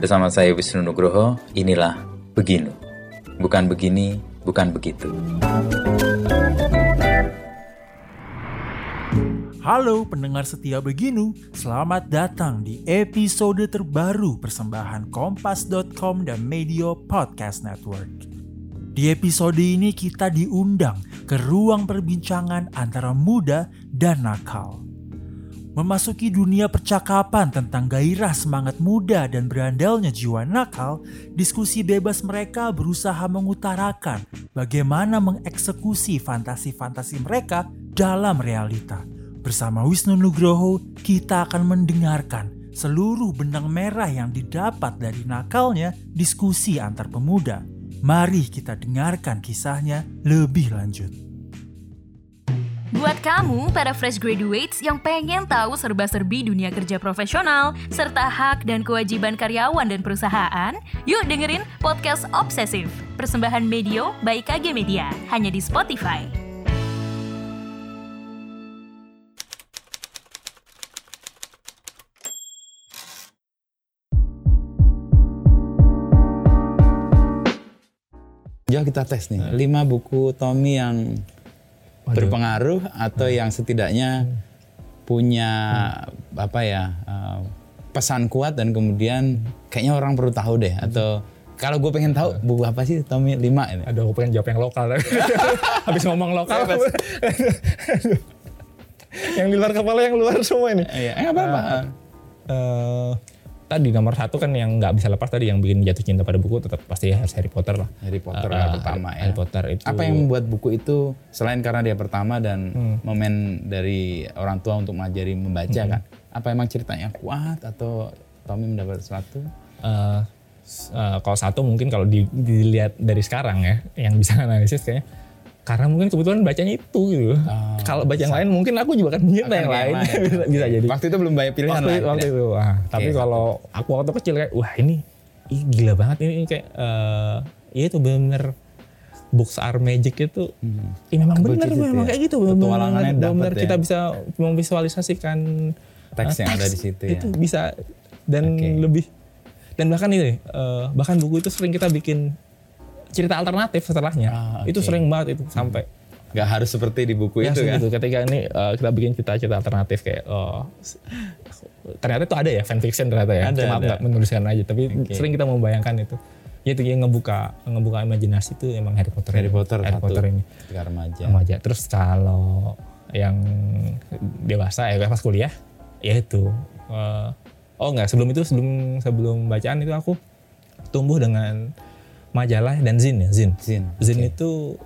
Bersama saya Wisnu Nugroho, inilah Beginu. Bukan begini, bukan begitu. Halo pendengar setia Beginu, selamat datang di episode terbaru persembahan Kompas.com dan Medio Podcast Network. Di episode ini kita diundang ke ruang perbincangan antara muda dan nakal. Memasuki dunia percakapan tentang gairah semangat muda dan berandalnya jiwa nakal, diskusi bebas mereka berusaha mengutarakan bagaimana mengeksekusi fantasi-fantasi mereka dalam realita. Bersama Wisnu Nugroho, kita akan mendengarkan seluruh benang merah yang didapat dari nakalnya diskusi antar pemuda. Mari kita dengarkan kisahnya lebih lanjut. Buat kamu, para fresh graduates yang pengen tahu serba-serbi dunia kerja profesional, serta hak dan kewajiban karyawan dan perusahaan, yuk dengerin Podcast Obsessive, persembahan Medio by KG Media, hanya di Spotify. Jauh kita tes nih, 5 buku Tommy yang berpengaruh atau yang setidaknya punya pesan kuat dan kemudian kayaknya orang perlu tahu deh, atau kalau gue pengen tahu buku apa sih Tommy 5 ini? Aduh, gue pengen jawab yang lokal. Habis ngomong lokal, yang di luar kepala, yang luar semua ini. Tadi nomor 1 kan yang nggak bisa lepas tadi, yang bikin jatuh cinta pada buku tetap pasti harus Harry Potter lah. Harry Potter pertama ya. Harry Potter itu. Apa yang membuat buku itu selain karena dia pertama dan momen dari orang tua untuk mengajari membaca kan? Apa emang ceritanya kuat atau Tommy mendapat sesuatu? Kalau 1 mungkin kalau dilihat dari sekarang ya, yang bisa analisis kayaknya. Karena mungkin kebetulan bacanya itu gitu. Kalau baca yang lain mungkin aku juga akan minta yang lain. Bisa jadi. Waktu itu belum banyak pilihan lah. Waktu itu. Wah, okay, tapi kalau aku waktu kecil kayak wah ini gila banget ini kayak itu benar books are magic itu. Ini memang benar kayak gitu. Benar kita bisa memvisualisasikan teks yang ada di situ ya. Itu bisa dan lebih dan bahkan ini bahkan buku itu sering kita bikin cerita alternatif setelahnya. Itu sering banget itu sampai nggak harus seperti di buku itu kan. Gitu. Ketika ini kita bikin cerita-cerita alternatif kayak ternyata itu ada ya fanfiction ternyata ya. Ada, cuma nggak menuliskan aja tapi sering kita membayangkan itu. Ya itu yang ngebuka imajinasi itu emang Harry Potter. Harry Potter ini. Ketika remaja. Terus kalau yang dewasa ya pas kuliah ya itu sebelum bacaan itu aku tumbuh dengan majalah dan zin itu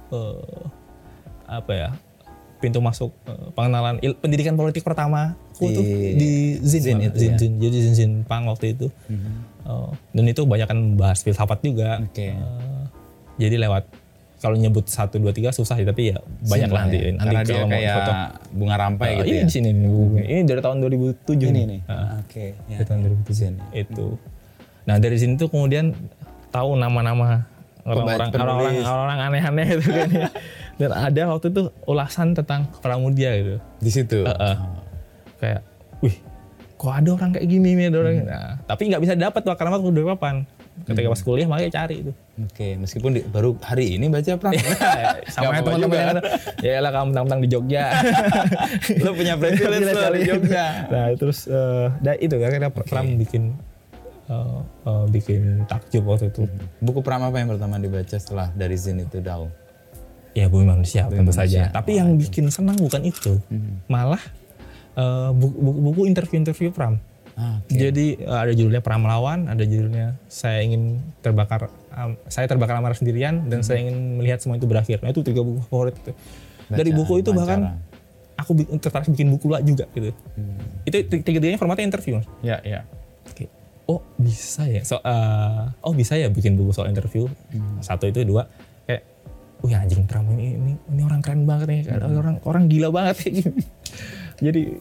pintu masuk pengenalan pendidikan politik pertama aku tuh di zin. Jadi zin pang waktu itu dan itu banyak kan bahas filsafat juga jadi lewat kalau nyebut 1, 2, 3 susah sih tapi ya banyak lah nanti kalau mau foto bunga rampai gitu ini ya. Di sini ini dari tahun 2007 ini. Dari tahun 2007 itu nah dari sini tuh kemudian tahu nama-nama orang-orang aneh-aneh gitu kan ya. Dan ada waktu itu ulasan tentang Pramudya gitu. Di situ. Kayak, wih, kok ada orang kayak gini nih orang. Nah, tapi enggak bisa dapat tuh karena waktu udah papan. Ketika pas kuliah makanya cari itu. Meskipun baru hari ini baca Pram. Sama teman-teman yang yaelah kamu mentang-mentang di Jogja. Lu punya privilege di Jogja. Nah, terus itu karena Pram bikin takjub waktu itu. Buku Pram apa yang pertama dibaca setelah dari Zin itu Daung? Ya Bumi Manusia tentu saja. Tapi yang bikin senang bukan itu, malah buku interview Pram. Jadi ada judulnya Pram Lawan, ada judulnya Saya Terbakar Amarah Sendirian dan Saya Ingin Melihat Semua Itu Berakhir. Nah, itu 3 buku favorit itu. Dari buku itu bahkan aku tertarik bikin buku lah juga gitu. Itu 3-3-nya formatnya interview. Ya. Oh bisa ya, bikin buku soal interview 1 itu 2 kayak, wih anjing Pram ini orang keren banget nih, orang gila banget ya. Jadi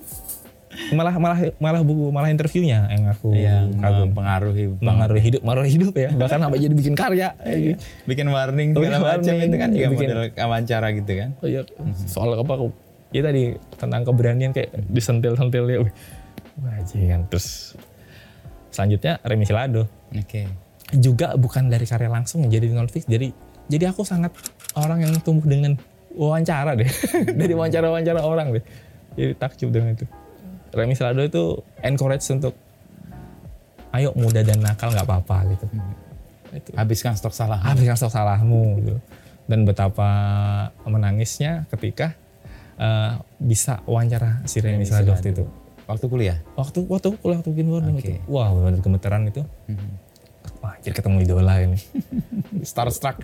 malah interviewnya yang aku kagum pengaruhi hidup ya, bahkan sampai jadi bikin karya, bikin warning segala macam itu kan juga bikin model wawancara gitu kan. Soal apa? Ya tadi tentang keberanian kayak disentil-sentilnya, wah anjing terus. Selanjutnya Remy Sylado. Oke. Okay. Juga bukan dari karya langsung jadi non-fiksi. Jadi aku sangat orang yang tumbuh dengan wawancara deh. Dari wawancara-wawancara orang deh. Jadi takjub dengan itu. Remy Sylado itu encourage untuk ayo muda dan nakal enggak apa-apa gitu. Itu. Habiskan stok salahmu. Habiskan stok salahmu gitu. Dan betapa menangisnya ketika bisa wawancara si Remy Sylado waktu itu. Waktu kuliah? Waktu bikin warning okay. Itu. Wah, benar gemeteran itu. Wah, jadi ketemu idola ini. Starstruck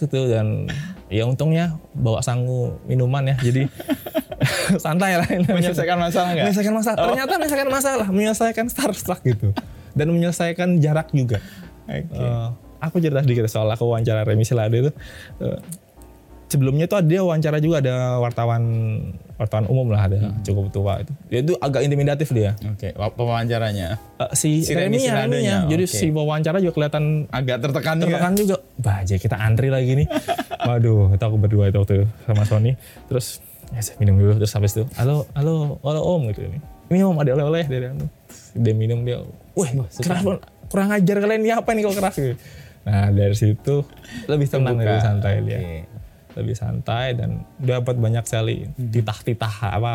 gitu. Dan ya untungnya bawa sangu minuman ya. Jadi santai lah. Menyelesaikan masalah nggak? Menyelesaikan masalah. Oh. Ternyata menyelesaikan masalah. Menyelesaikan starstruck gitu. Dan menyelesaikan jarak juga. Okay. Aku cerita sedikit soal aku wawancara Remy Sylado itu. Sebelumnya tuh dia wawancara juga ada wartawan umum lah, ada cukup tua itu. Dia itu agak intimidatif dia. Oke, okay. Pewawancaranya. Si Remy-nya. Jadi okay. Si wawancara juga kelihatan agak tertekan juga. Bajak kita antri lagi nih. Waduh, itu aku berdua itu waktu sama Sony. Terus ya saya minum dulu terus habis itu. Halo Om gitu ini. Ini Om ada oleh-oleh dari Om. Dia minum dia. Wah, kurang ajar kalian ini apa nih kalau keras gitu. Nah, dari situ lebih tenang lebih santai dia. Okay. Lebih santai dan dapat banyak sekali titah-titah apa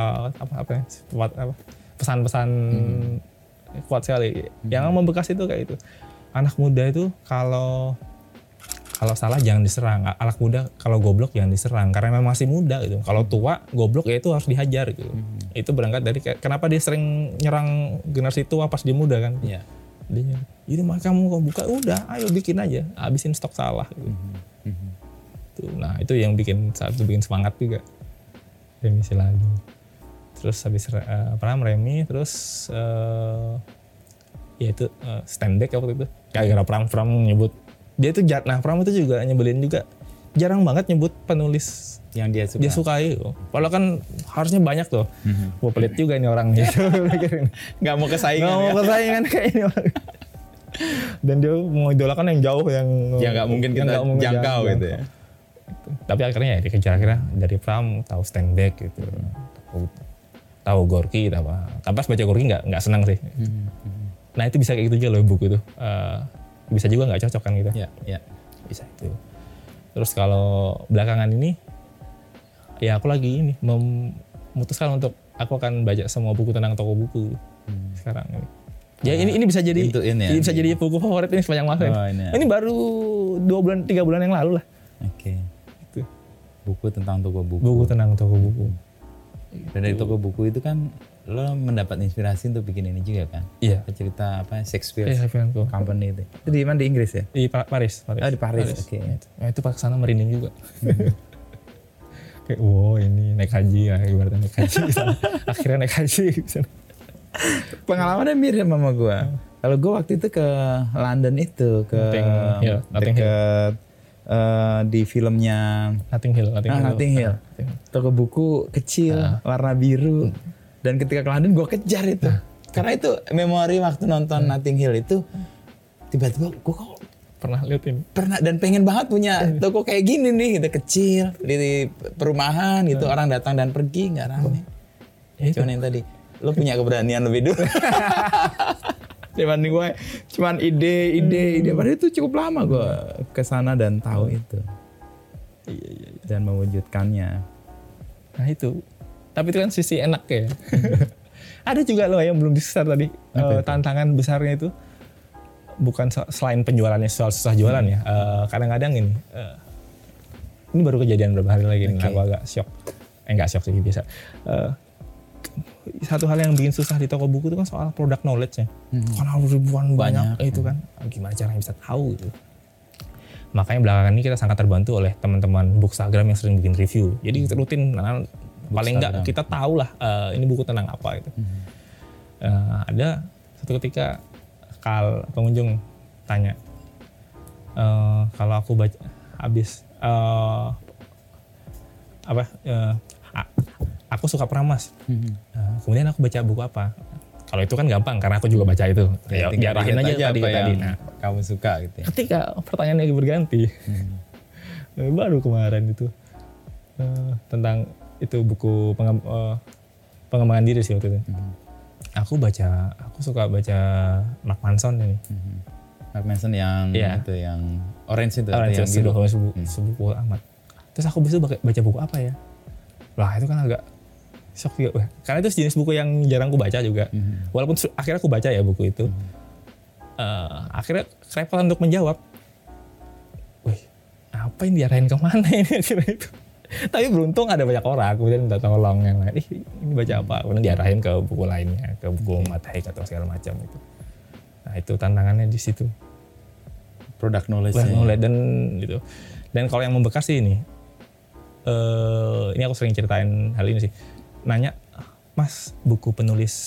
pesan-pesan kuat sekali. Yang membekas itu kayak itu. Anak muda itu kalau salah jangan diserang. Anak muda kalau goblok jangan diserang karena memang masih muda gitu. Kalau tua goblok ya itu harus dihajar gitu. Itu berangkat dari kenapa dia sering nyerang generasi tua pas dia muda kan. Yeah. Dia jadi kamu kok buka udah ayo bikin aja habisin stok salah gitu. Nah itu yang bikin semangat juga Remy Sylado. Terus habis Remy terus ya itu stand back waktu itu gara-gara Pram nyebut dia itu Pram itu juga nyebelin juga jarang banget nyebut penulis yang dia sukai. Padahal kan harusnya banyak tuh. Wah pelit juga ini orang gitu. Gak mau kesaingan kayak ini orang. Dan dia mengidolakan yang jauh yang gak mungkin kita jangkau gitu ya. Tapi akhirnya ya dikejar akhirnya dari Pram tahu stand back gitu, tahu Gorky, tapi pas baca Gorky nggak senang sih. Nah itu bisa kayak gitu juga loh buku itu, bisa juga nggak cocok kan gitu. Ya bisa itu. Terus kalau belakangan ini, ya aku lagi ini memutuskan untuk aku akan baca semua buku tentang toko buku sekarang ini. Ya ini bisa jadi jadi buku favorit ini sepanjang masa ini. Ini baru 2-3 bulan yang lalu lah. Oke. Buku tentang toko buku. Buku tentang toko buku. Dan dari toko buku itu kan lo mendapat inspirasi untuk bikin ini juga kan? Iya. Cerita Shakespeare Company itu. Itu di mana, di Inggris ya? Di Paris. Oh di Paris. Oke. Nah, itu pas kesana merinding juga. Kayak wow ini naik haji ya, ibaratnya naik haji. Akhirnya naik haji. Pengalamannya mirip sama gue. Kalau gue waktu itu ke London itu ke di filmnya Notting Hill. Toko buku kecil warna biru dan ketika ke London gue kejar itu karena itu memori waktu nonton Notting Hill itu tiba-tiba gue kok pernah liatin dan pengen banget punya toko kayak gini nih gitu kecil di perumahan gitu orang datang dan pergi nggak ramai. Cuman yang tadi lo punya keberanian lebih dulu. Dibanding gue cuman ide padahal itu cukup lama gue kesana dan tahu itu iya. Dan mewujudkannya. Nah itu tapi itu kan sisi enak ya. Ada juga loh yang belum disasar tadi tantangan besarnya itu bukan selain penjualannya soal susah jualan ya kadang-kadang ini baru kejadian beberapa hari lagi nih aku agak shock enggak shock sih biasa. Satu hal yang bikin susah di toko buku itu kan soal product knowledge-nya. Karena ribuan banyak itu kan. Gimana caranya bisa tahu gitu. Makanya belakangan ini kita sangat terbantu oleh teman-teman Bookstagram yang sering bikin review. Jadi kita rutin paling enggak kita tahu lah ini buku tentang apa gitu. Ada satu ketika pengunjung tanya kalau aku baca habis aku suka Pramas. Kemudian aku baca buku apa? Kalau itu kan gampang karena aku juga baca itu. Ya diarahin aja tadi. Nah, kamu suka gitu ya. Ketika pertanyaannya berganti. Baru kemarin itu tentang itu buku pengembangan diri sih waktu itu. Aku suka baca Mark Manson ini. Mm-hmm. Mark Manson yang itu yang orange itu. Orange yang gitu. Sebuku amat. Terus aku bisa baca buku apa ya? Wah itu kan agak shock juga. Wah, karena itu sejenis buku yang jarang aku baca juga. Mm-hmm. Walaupun akhirnya aku baca ya buku itu. Mm-hmm. Akhirnya kerepotan untuk menjawab. Wih, apa yang diarahin kemana ini akhirnya itu? Tapi beruntung ada banyak orang kemudian minta tolong yang lain, ini baca apa, kemudian diarahin ke buku lainnya, ke buku Mathek atau segala macam itu. Nah itu tantangannya di situ. Product knowledge dan gitu. Dan kalau yang membekas sih ini aku sering ceritain hal ini sih. Nanya, Mas, buku penulis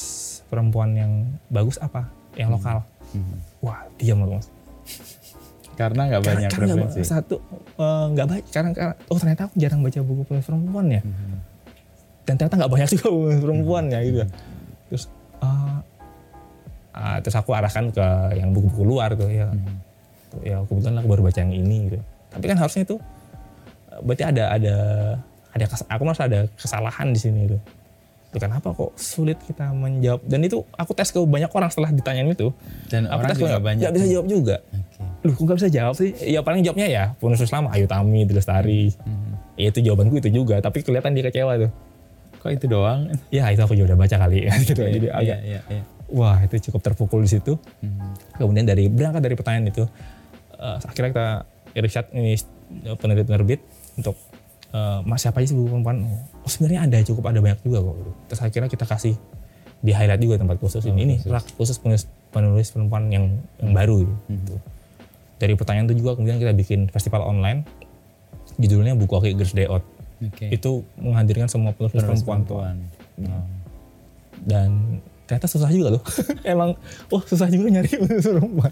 perempuan yang bagus apa? Yang lokal. Mm-hmm. Wah diam loh Mas. Karena nggak banyak referensi. Satu nggak baca. Karena oh ternyata aku jarang baca buku perempuan ya. Mm-hmm. Dan ternyata nggak banyak juga buku perempuan ya gitu. Terus, terus aku arahkan ke yang buku-buku luar tuh ya. Mm-hmm. Ya kebetulan aku baru baca yang ini gitu. Tapi kan harusnya itu berarti aku merasa ada kesalahan di sini itu. Kenapa kok sulit kita menjawab? Dan itu aku tes ke banyak orang setelah ditanyain itu. Dan aku orang tes juga banyak. Gak bisa jawab juga. Okay. Loh kok gak bisa jawab sih? Ya paling jawabnya ya penulis Islam Ayu Tami, Dilestari. Mm-hmm. Ya itu jawabanku itu juga. Tapi kelihatan dia kecewa tuh. Kok itu doang? Ya itu aku juga udah baca kali. Gitu. Yeah, jadi agak. Yeah. Wah itu cukup terpukul di situ. Mm-hmm. Kemudian berangkat dari pertanyaan itu. Akhirnya kita riset ini penerbit untuk Mas siapa aja sih buku perempuan? Oh sebenarnya cukup ada banyak juga kok. Terus akhirnya kita kasih di highlight juga tempat khusus ini rak khusus penulis perempuan yang baru gitu. Dari pertanyaan itu juga kemudian kita bikin festival online judulnya Buku Oke Girls Day Out. Okay. Itu menghadirkan semua penulis perempuan. Oh. Dan ternyata susah juga loh. Emang susah juga nyari penulis perempuan.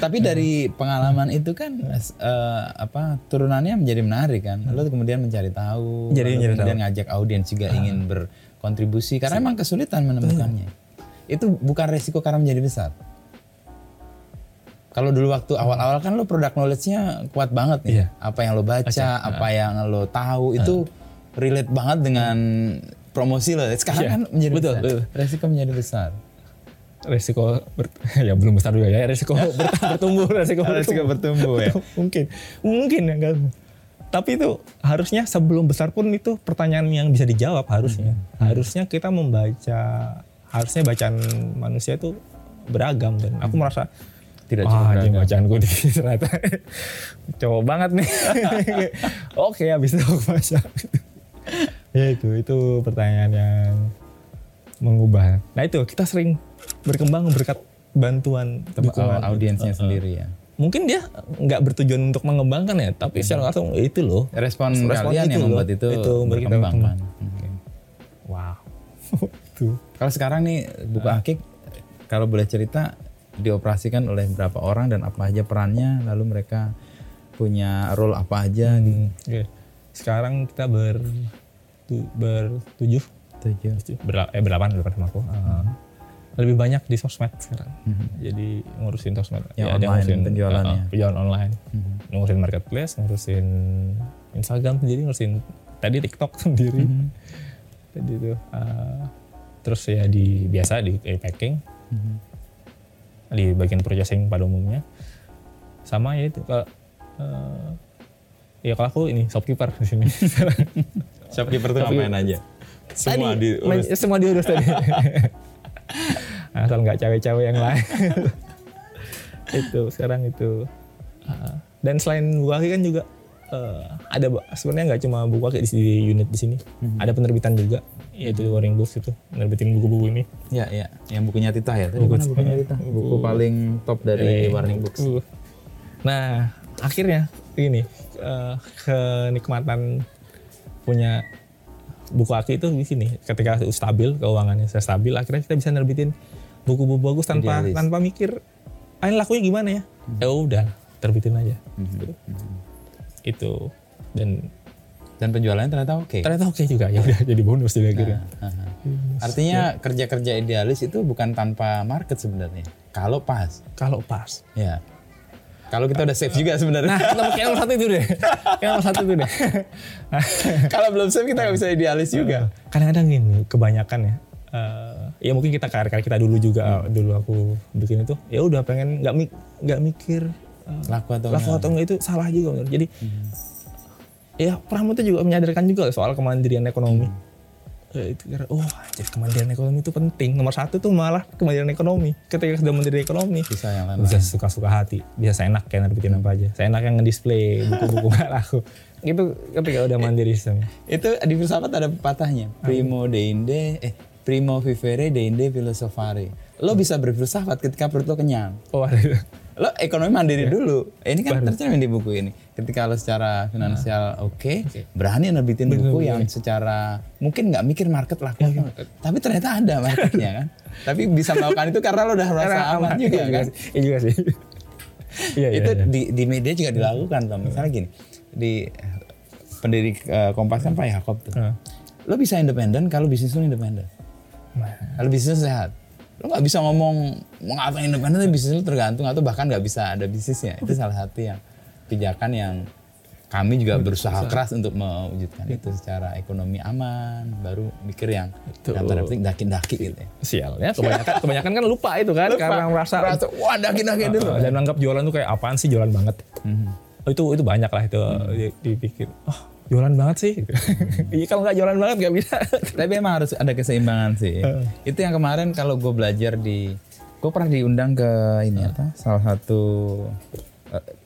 Tapi dari pengalaman itu kan turunannya menjadi menarik kan. Lalu kemudian mencari tahu, kemudian ngajak audiens juga ingin berkontribusi karena emang kesulitan menemukannya. Itu bukan resiko karena menjadi besar. Kalau dulu waktu awal-awal kan lo product knowledge-nya kuat banget nih. Iya. Apa yang lo baca, apa yang lo tahu itu relate banget dengan promosi lo. Sekarang kan menjadi besar. Resiko menjadi besar. Resiko belum besar juga ya resiko bertumbuh ya mungkin ya kan, tapi itu harusnya sebelum besar pun itu pertanyaan yang bisa dijawab harusnya kita membaca, harusnya bacaan manusia itu beragam dan aku merasa tidak cukup bacaanku di ternyata coba banget nih. Oke habis itu aku baca ya itu pertanyaan yang mengubah. Nah itu kita sering berkembang berkat bantuan dukungan audiensnya sendiri ya. Mungkin dia nggak bertujuan untuk mengembangkan ya, tapi secara langsung itu loh. Respon kalian yang membuat itu berkembang. Okay. Wow. Tuh. Kalau sekarang nih buku akik, kalau boleh cerita dioperasikan oleh berapa orang dan apa aja perannya, lalu mereka punya role apa aja? Okay. Sekarang kita berdelapan sama aku. Lebih banyak di sosmed sekarang. Mm-hmm. Jadi ngurusin sosmed. Ya, ada ngurusin penjualannya. Penjualan online. Mm-hmm. Ngurusin marketplace, ngurusin Instagram sendiri, ngurusin tadi TikTok sendiri. Mm-hmm. Tadi itu. Terus ya di packing. Mm-hmm. Di bagian purchasing pada umumnya. Sama ya itu kalau aku ini shopkeeper di sini. Shopkeeper tuh ngapain aja? Semua diurus tadi. Asal nggak cawe-cawe yang lain. Itu sekarang itu. Dan selain buku aki kan juga ada sebenarnya nggak cuma buku aki di unit di sini. Mm-hmm. Ada penerbitan juga yaitu Warning books itu nerbitin buku-buku ini. Iya. Yang bukunya Tita ya. Bukunya Tita. Buku paling top dari Warning books. Nah akhirnya ini kenikmatan punya buku aki itu di sini. Ketika stabil keuangannya saya stabil, akhirnya kita bisa nerbitin buku-buku bagus tanpa mikir, lakunya gimana ya? Mm-hmm. Udah, terbitin aja. Mm-hmm. Itu dan penjualannya ternyata oke. Ternyata oke juga ya udah jadi bonus di akhirnya. Artinya kerja idealis itu bukan tanpa market sebenarnya. Kalau pas. Ya. Kalau kita udah save juga sebenarnya. Nah, kita nomor satu itu deh. Kalau belum save kita nggak bisa idealis juga. Kadang-kadang gini, kebanyakan ya ya mungkin kita karir kita dulu juga dulu aku bikin itu ya udah pengen nggak mikir laku atau enggak itu salah juga bener. Jadi ya Pramudya juga menyadarkan juga soal kemandirian ekonomi. Jadi kemandirian ekonomi itu penting. Nomor satu tuh malah kemandirian ekonomi. Ketika sudah mandiri ekonomi bisa suka-suka hati, bisa seenak kayak nerbitin apa aja. Seenak yang ngedisplay buku-buku gak laku. Itu ketika udah mandiri sistemnya. Itu di filsafat ada patahnya. Primo Vivere Deinde Filosofare. Lo bisa berfilsafat ketika perut lo kenyang. Lo ekonomi mandiri dulu. Ini kan tercermin di buku ini. Ketika lo secara finansial berani nerbitin buku yang secara mungkin nggak mikir market lah. Tapi ternyata ada marketnya kan. Tapi bisa melakukan itu karena lo udah merasa aman juga kan. Iya juga sih. Itu di media juga dilakukan Tom. Misalnya gini, di pendiri Kompas kan Pak Yaakob tuh. Lo bisa independen kalau bisnis lo independen. Kalau bisnis sehat. Lo nggak bisa ngomong ngapain independen, bisnis lo tergantung atau bahkan nggak bisa ada bisnisnya. Itu salah satu yang pijakan yang kami juga berusaha keras untuk mewujudkan itu secara ekonomi aman, baru mikir yang kata-kata daki-daki gitu ya. Sialnya kebanyakan kan lupa itu kan karena merasa wah daki-daki itu loh. Dan menganggap jualan tuh kayak apaan sih jualan banget. Itu banyak lah itu dipikir. Jualan banget sih. Iya kalau nggak jualan banget nggak bisa. Tapi emang harus ada keseimbangan sih. Itu yang kemarin kalau gue belajar gue pernah diundang ke ini apa? Salah satu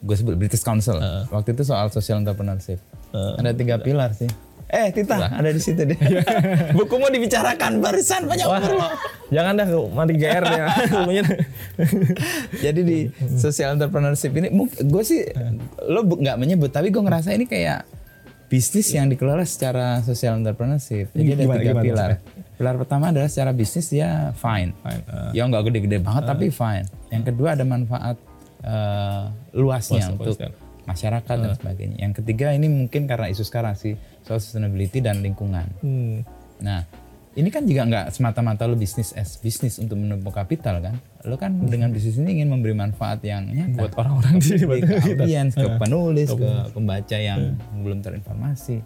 gue sebut British Council. Waktu itu soal social entrepreneurship. Ada 3 pilar sih. Tita ada di situ deh. Bukumu dibicarakan barisan banyak perlu. Jangan dah mati GR ya. Jadi di social entrepreneurship ini, gue sih lo nggak menyebut, tapi gue ngerasa ini kayak bisnis yang dikelola secara social entrepreneurship. Jadi ada 3 pilar. Pilar pertama adalah secara bisnis dia fine. Ya nggak gede-gede banget tapi fine. Yang kedua ada manfaat luasnya untuk masyarakat dan sebagainya. Yang ketiga ini mungkin karena isu sekarang sih soal sustainability dan lingkungan. Nah ini kan juga nggak semata-mata lo bisnis as bisnis untuk menumpuk kapital kan. Lo kan dengan bisnis ini ingin memberi manfaat yang nyata buat orang-orang di audiens, ke penulis, ke pembaca yang belum terinformasi.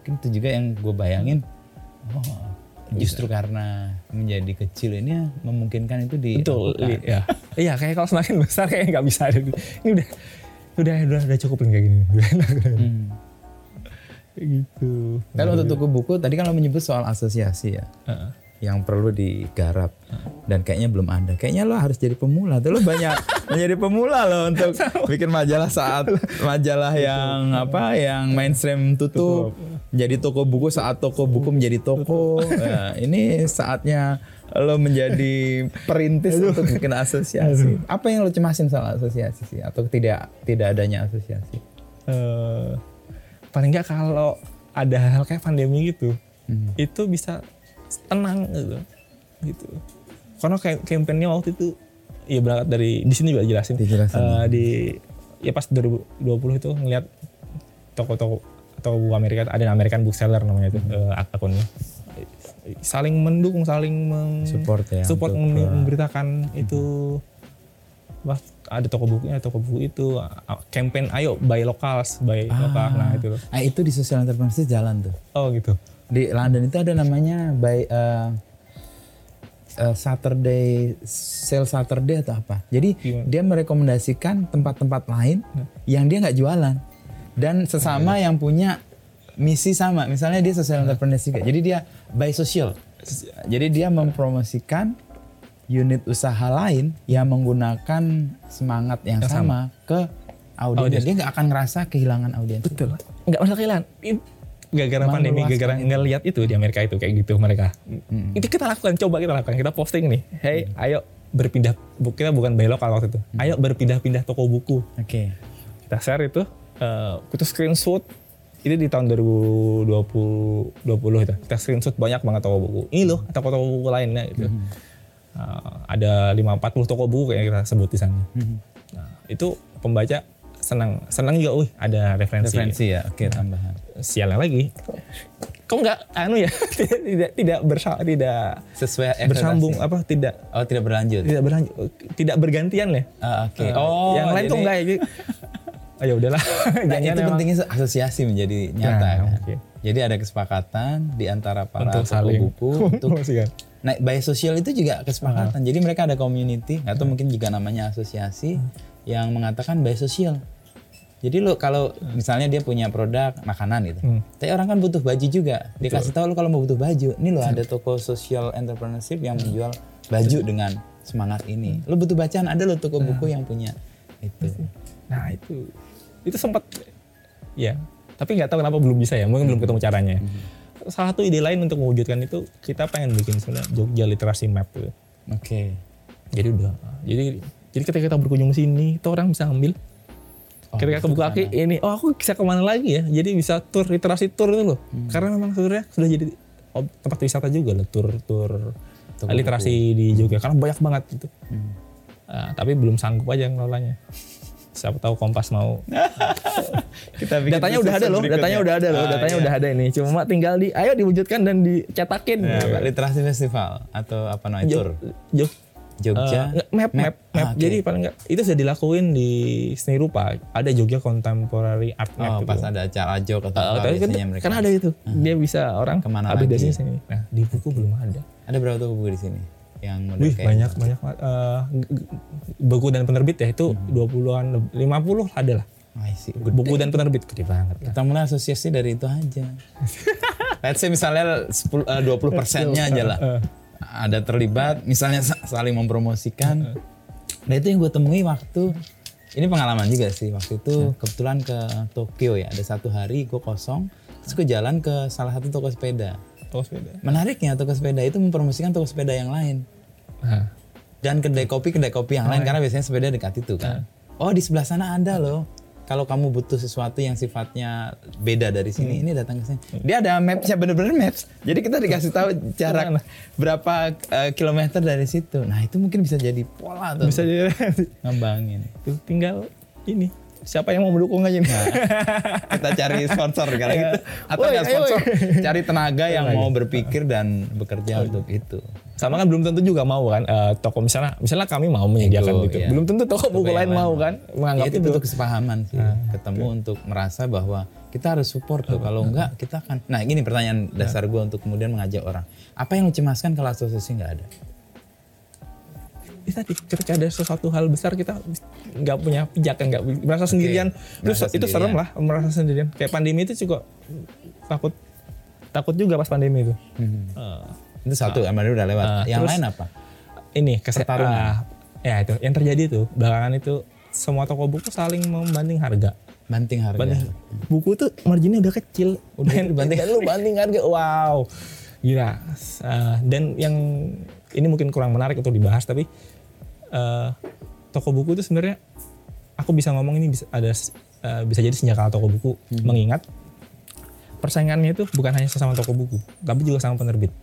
Mungkin itu juga yang gue bayangin. Justru karena menjadi kecil ini memungkinkan itu di. Betul. Iya kayak kalau semakin besar kayak nggak bisa ada. Ini udah cukup nih kayak gini. Gitu. Kalau untuk toko buku tadi kan lo menyebut soal asosiasi ya. Yang perlu digarap dan kayaknya belum ada. Kayaknya lo harus jadi pemula. Tuh lo banyak menjadi pemula lo untuk bikin majalah saat majalah yang yang mainstream tutup. Jadi toko buku saat toko buku menjadi toko. Nah, ini saatnya lo menjadi perintis untuk bikin asosiasi. Apa yang lo cemasin soal asosiasi sih atau tidak adanya asosiasi? Paling nggak kalau ada hal kayak pandemi gitu, itu bisa tenang gitu. Karena kampanye waktu itu ya berangkat dari di sini juga dijelasin. Pas 2020 itu ngeliat toko-toko atau buku Amerika ada American bookseller namanya itu akunnya saling mendukung, saling support memberitakan itu. Wah, ada toko buku itu campaign ayo buy lokal. Nah itu loh. Itu di social entrepreneurship jalan tuh. Oh gitu. Di London itu ada namanya sale Saturday atau apa. Jadi dia merekomendasikan tempat-tempat lain yang dia nggak jualan dan sesama yang punya misi sama. Misalnya dia social entrepreneurship. Jadi dia buy social. Jadi dia mempromosikan unit usaha lain yang menggunakan semangat yang sama ke audiens. Dia nggak akan ngerasa kehilangan audiens. Betul. Nggak merasa kehilangan. Gara-gara pandemi, gara-gara ngelihat itu di Amerika itu kayak gitu mereka. Itu kita lakukan, kita posting nih. Hey, ayo berpindah buku, kita bukan buy lokal waktu itu. Ayo berpindah-pindah toko buku. Oke. Kita share itu, kita screenshot. Itu di tahun 2020 itu. Kita screenshot banyak banget toko buku. Ini loh, toko-toko buku lainnya gitu. Ada 5-40 toko buku kayak kita sebut di sana. Nah, itu pembaca senang juga, ada referensi ya, tambahan. Sialnya lagi, kok nggak tidak sesuai bersambung apa tidak bergantian ya. Yang lain tuh nggak ya. Udahlah. Nah, itu pentingnya asosiasi menjadi nyata. Nah, kan? Jadi ada kesepakatan di antara para pelaku buku untuk naik by sosial itu juga kesepakatan. Jadi mereka ada community atau mungkin juga namanya asosiasi yang mengatakan by sosial. Jadi lo kalau misalnya dia punya produk makanan gitu, tapi orang kan butuh baju juga. Dikasih tahu lo kalau mau butuh baju, ini lo ada toko social entrepreneurship yang menjual baju dengan semangat ini. Lo butuh bacaan, ada lo toko buku yang punya itu. Nah itu sempat ya, tapi nggak tahu kenapa belum bisa ya, mungkin belum ketemu caranya. Salah satu ide lain untuk mewujudkan itu, kita pengen bikin sebenarnya Jogja Literacy Map gitu. Oke. Jadi ketika kita berkunjung sini, itu orang bisa ambil. Ketika kebuka lagi ini, aku bisa kemana lagi ya? Jadi bisa tur literasi tur itu loh. Karena memang sebenarnya sudah jadi tempat wisata juga loh, tur-tur literasi di Jogja. Karena banyak banget gitu. Tapi belum sanggup aja ngelolanya. Siapa tahu Kompas mau. Datanya udah ada ini. Cuma tinggal ayo diwujudkan dan dicetakin. Ya, literasi festival atau apa namanya tur? Jogja map. Jadi paling enggak itu sudah dilakuin di seni rupa, ada Jogja contemporary art map gitu. Pas ada acara Jogja karena ada itu. Dia bisa orang habis dari sini. Nah, di buku belum ada. Ada berapa tuh buku di sini? Yang model kayak banyak buku dan penerbit ya itu 20-an 50 ada lah. Buku dan penerbit gede banget. Kita mulai asosiasi dari itu aja. Let's say misalnya 20%-nya aja lah. Ada terlibat, misalnya saling mempromosikan. Nah itu yang gue temui waktu, ini pengalaman juga sih, waktu itu kebetulan ke Tokyo ya, ada satu hari gue kosong, terus gue jalan ke salah satu toko sepeda. Menariknya toko sepeda itu mempromosikan toko sepeda yang lain. Dan kedai kopi yang lain, karena biasanya sepeda dekat itu kan. Oh di sebelah sana ada loh, kalau kamu butuh sesuatu yang sifatnya beda dari sini, ini datang ke sini. Dia ada maps-nya, bener-bener maps. Jadi kita dikasih tahu jarak berapa kilometer dari situ. Nah itu mungkin bisa jadi pola tuh. Bisa jadi. Ngembangin. Tuh, tinggal ini. Siapa yang mau mendukung aja nih? Nah, kita cari sponsor kalau gitu. Atau nggak sponsor, cari tenaga yang mau berpikir dan bekerja untuk itu. Sama kan belum tentu juga mau kan toko misalnya kami mau menyediakan gitu. Ya. Belum tentu toko buku lain mau kan menganggap itu butuh kesepahaman sih. Ketemu untuk merasa bahwa kita harus support tuh. Kalau enggak kita akan. Nah, ini pertanyaan dasar gue untuk kemudian mengajak orang. Apa yang lu cemaskan kalau asosiasi nggak ada? Kita ketika ada sesuatu hal besar kita nggak punya pijakan, nggak merasa sendirian. Itu serem lah merasa sendirian. Kayak pandemi itu juga takut juga pas pandemi itu. Itu satu, pandemi udah lewat. Yang lain apa? Ini pertarungan. Ya itu yang terjadi tuh belakangan itu semua toko buku saling membanting harga. Buku tuh marginnya udah kecil. Udah banting harga. Wow. Gila. Dan yang ini mungkin kurang menarik untuk dibahas tapi toko buku itu sebenarnya aku bisa ngomong ini bisa jadi senjata toko buku mengingat persaingannya itu bukan hanya sesama toko buku tapi juga sama penerbit.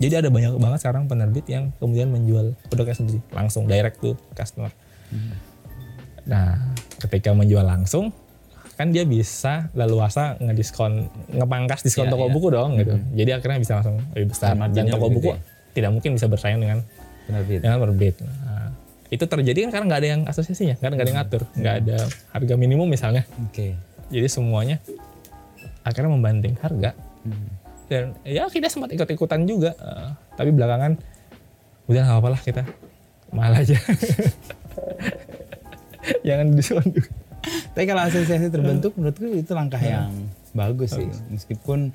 Jadi ada banyak banget sekarang penerbit yang kemudian menjual produknya sendiri langsung direct to customer. Nah, ketika menjual langsung kan dia bisa leluasa ngepangkas diskon toko buku dong gitu. Jadi akhirnya bisa langsung lebih besar dan toko buku tidak mungkin bisa bersaing dengan penerbit. Nah, itu terjadi kan karena nggak ada yang asosiasinya, karena nggak ada yang ngatur, nggak ada harga minimum misalnya. Jadi semuanya akhirnya membanting harga. Dan ya kita sempat ikut-ikutan juga, tapi belakangan udah nggak apa-apa lah kita mahal aja. Jangan diskon juga. Tapi kalau asosiasi terbentuk menurutku itu langkah yang bagus sih, meskipun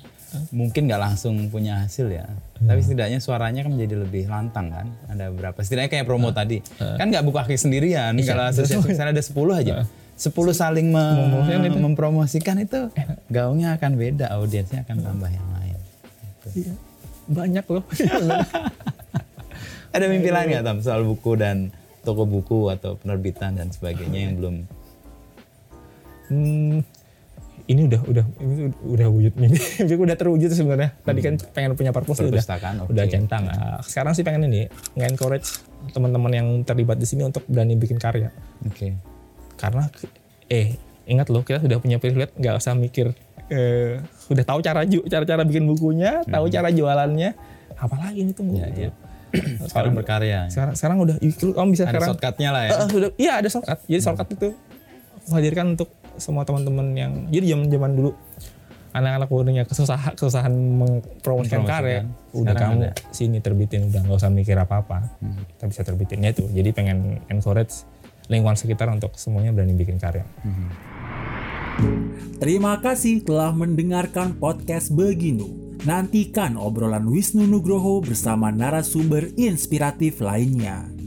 mungkin nggak langsung punya hasil ya. Tapi setidaknya suaranya kan menjadi lebih lantang kan. Ada berapa? Setidaknya kayak promo tadi. Kan nggak buka kaki sendirian. Kalau asosiasi misalnya ada 10 aja. 10 saling mempromosikan itu gaungnya akan beda, audiensnya akan tambah yang lain. Gitu. Banyak loh. Ada mimpi lain nggak Tam soal buku dan toko buku atau penerbitan dan sebagainya yang belum? Ini udah wujud mimpi udah terwujud sebenarnya. Tadi kan pengen punya perpustakaan udah centang. Sekarang sih pengen ini nge-encourage teman-teman yang terlibat di sini untuk berani bikin karya. Karena ingat loh kita sudah punya privilege, enggak usah mikir sudah tahu cara bikin bukunya, tahu cara jualannya, apalagi ini tunggu. Sekarang berkarya. Sekarang udah kamu bisa ada shortcut-nya lah ya. Iya ada shortcut. Jadi shortcut itu menghadirkan untuk semua teman-teman yang jadi zaman dulu anak-anak umurnya kesusahan mempromosikan karya, udah kamu ada. Sini terbitin, udah nggak usah mikir apa-apa, kita bisa terbitinnya itu. Jadi pengen encourage lingkungan sekitar untuk semuanya berani bikin karya. Terima kasih telah mendengarkan podcast Beginu. Nantikan obrolan Wisnu Nugroho bersama narasumber inspiratif lainnya.